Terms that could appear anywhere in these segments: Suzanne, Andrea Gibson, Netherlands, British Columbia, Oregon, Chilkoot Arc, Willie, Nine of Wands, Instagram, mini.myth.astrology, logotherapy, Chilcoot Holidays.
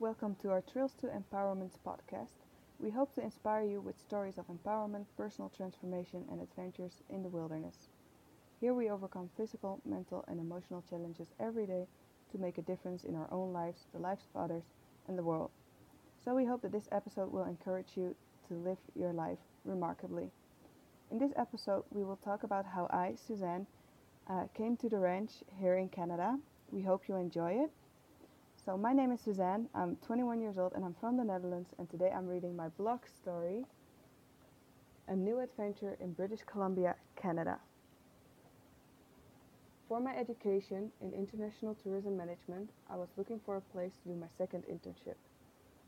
Welcome to our Trails to Empowerment podcast. We hope to inspire you with stories of empowerment, personal transformation, and adventures in the wilderness. Here we overcome physical, mental, and emotional challenges every day to make a difference in our own lives, the lives of others, and the world. So we hope that this episode will encourage you to live your life remarkably. In this episode, we will talk about how I, Suzanne, came to the ranch here in Canada. We hope you enjoy it. So my name is Suzanne, I'm 21 years old and I'm from the Netherlands, and today I'm reading my blog story, A New Adventure in British Columbia, Canada. For my education in international tourism management, I was looking for a place to do my second internship.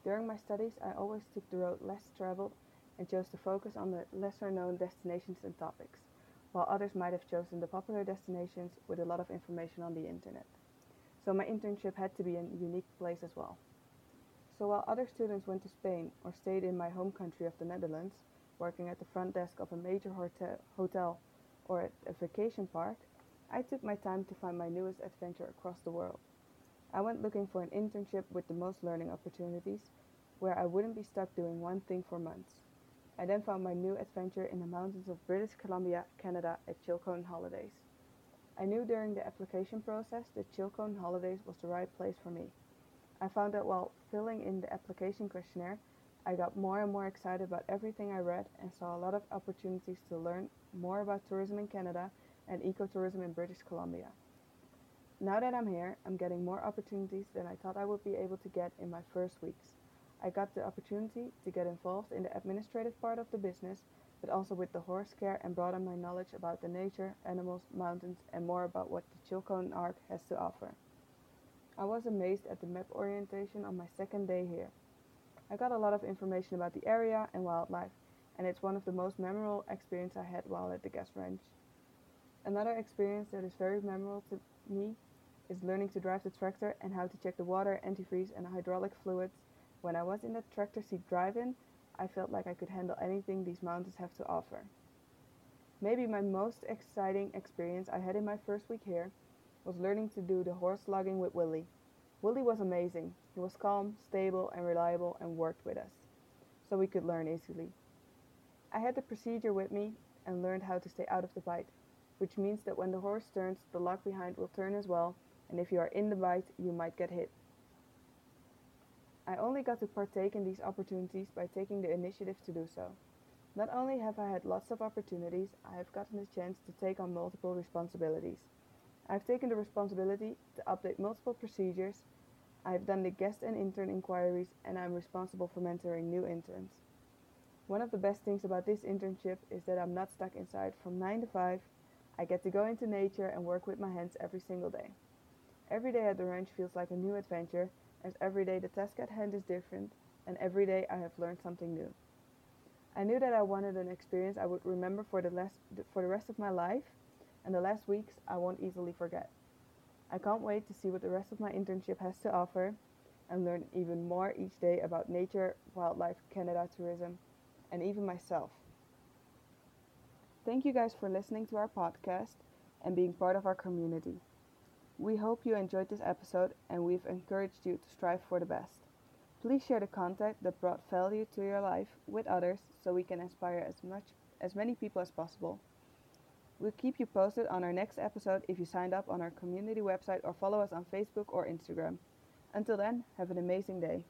During my studies, I always took the road less traveled and chose to focus on the lesser known destinations and topics, while others might have chosen the popular destinations with a lot of information on the internet. So my internship had to be in a unique place as well. So while other students went to Spain or stayed in my home country of the Netherlands, working at the front desk of a major hotel or at a vacation park, I took my time to find my newest adventure across the world. I went looking for an internship with the most learning opportunities, where I wouldn't be stuck doing one thing for months. I then found my new adventure in the mountains of British Columbia, Canada at Chilcoot Holidays. I knew during the application process that Chilcoot Holidays was the right place for me. I found that while filling in the application questionnaire, I got more and more excited about everything I read and saw a lot of opportunities to learn more about tourism in Canada and ecotourism in British Columbia. Now that I'm here, I'm getting more opportunities than I thought I would be able to get in my first weeks. I got the opportunity to get involved in the administrative part of the business, but also with the horse care, and broaden my knowledge about the nature, animals, mountains, and more about what the Chilkoot Arc has to offer. I was amazed at the map orientation on my second day here. I got a lot of information about the area and wildlife, and it's one of the most memorable experiences I had while at the gas ranch. Another experience that is very memorable to me is learning to drive the tractor and how to check the water, antifreeze, and hydraulic fluids. When I was in the tractor seat drive-in, I felt like I could handle anything these mountains have to offer. Maybe my most exciting experience I had in my first week here was learning to do the horse logging with Willie. Willie was amazing. He was calm, stable, and reliable, and worked with us, so we could learn easily. I had the procedure with me and learned how to stay out of the bite, which means that when the horse turns, the log behind will turn as well, and if you are in the bite, you might get hit. I only got to partake in these opportunities by taking the initiative to do so. Not only have I had lots of opportunities, I have gotten the chance to take on multiple responsibilities. I've taken the responsibility to update multiple procedures, I've done the guest and intern inquiries, and I'm responsible for mentoring new interns. One of the best things about this internship is that I'm not stuck inside from 9 to 5. I get to go into nature and work with my hands every single day. Every day at the ranch feels like a new adventure, as every day the task at hand is different, and every day I have learned something new. I knew that I wanted an experience I would remember for the rest of my life, and the last weeks I won't easily forget. I can't wait to see what the rest of my internship has to offer, and learn even more each day about nature, wildlife, Canada tourism, and even myself. Thank you guys for listening to our podcast and being part of our community. We hope you enjoyed this episode and we've encouraged you to strive for the best. Please share the content that brought value to your life with others so we can inspire as many people as possible. We'll keep you posted on our next episode if you signed up on our community website or follow us on Facebook or Instagram. Until then, have an amazing day.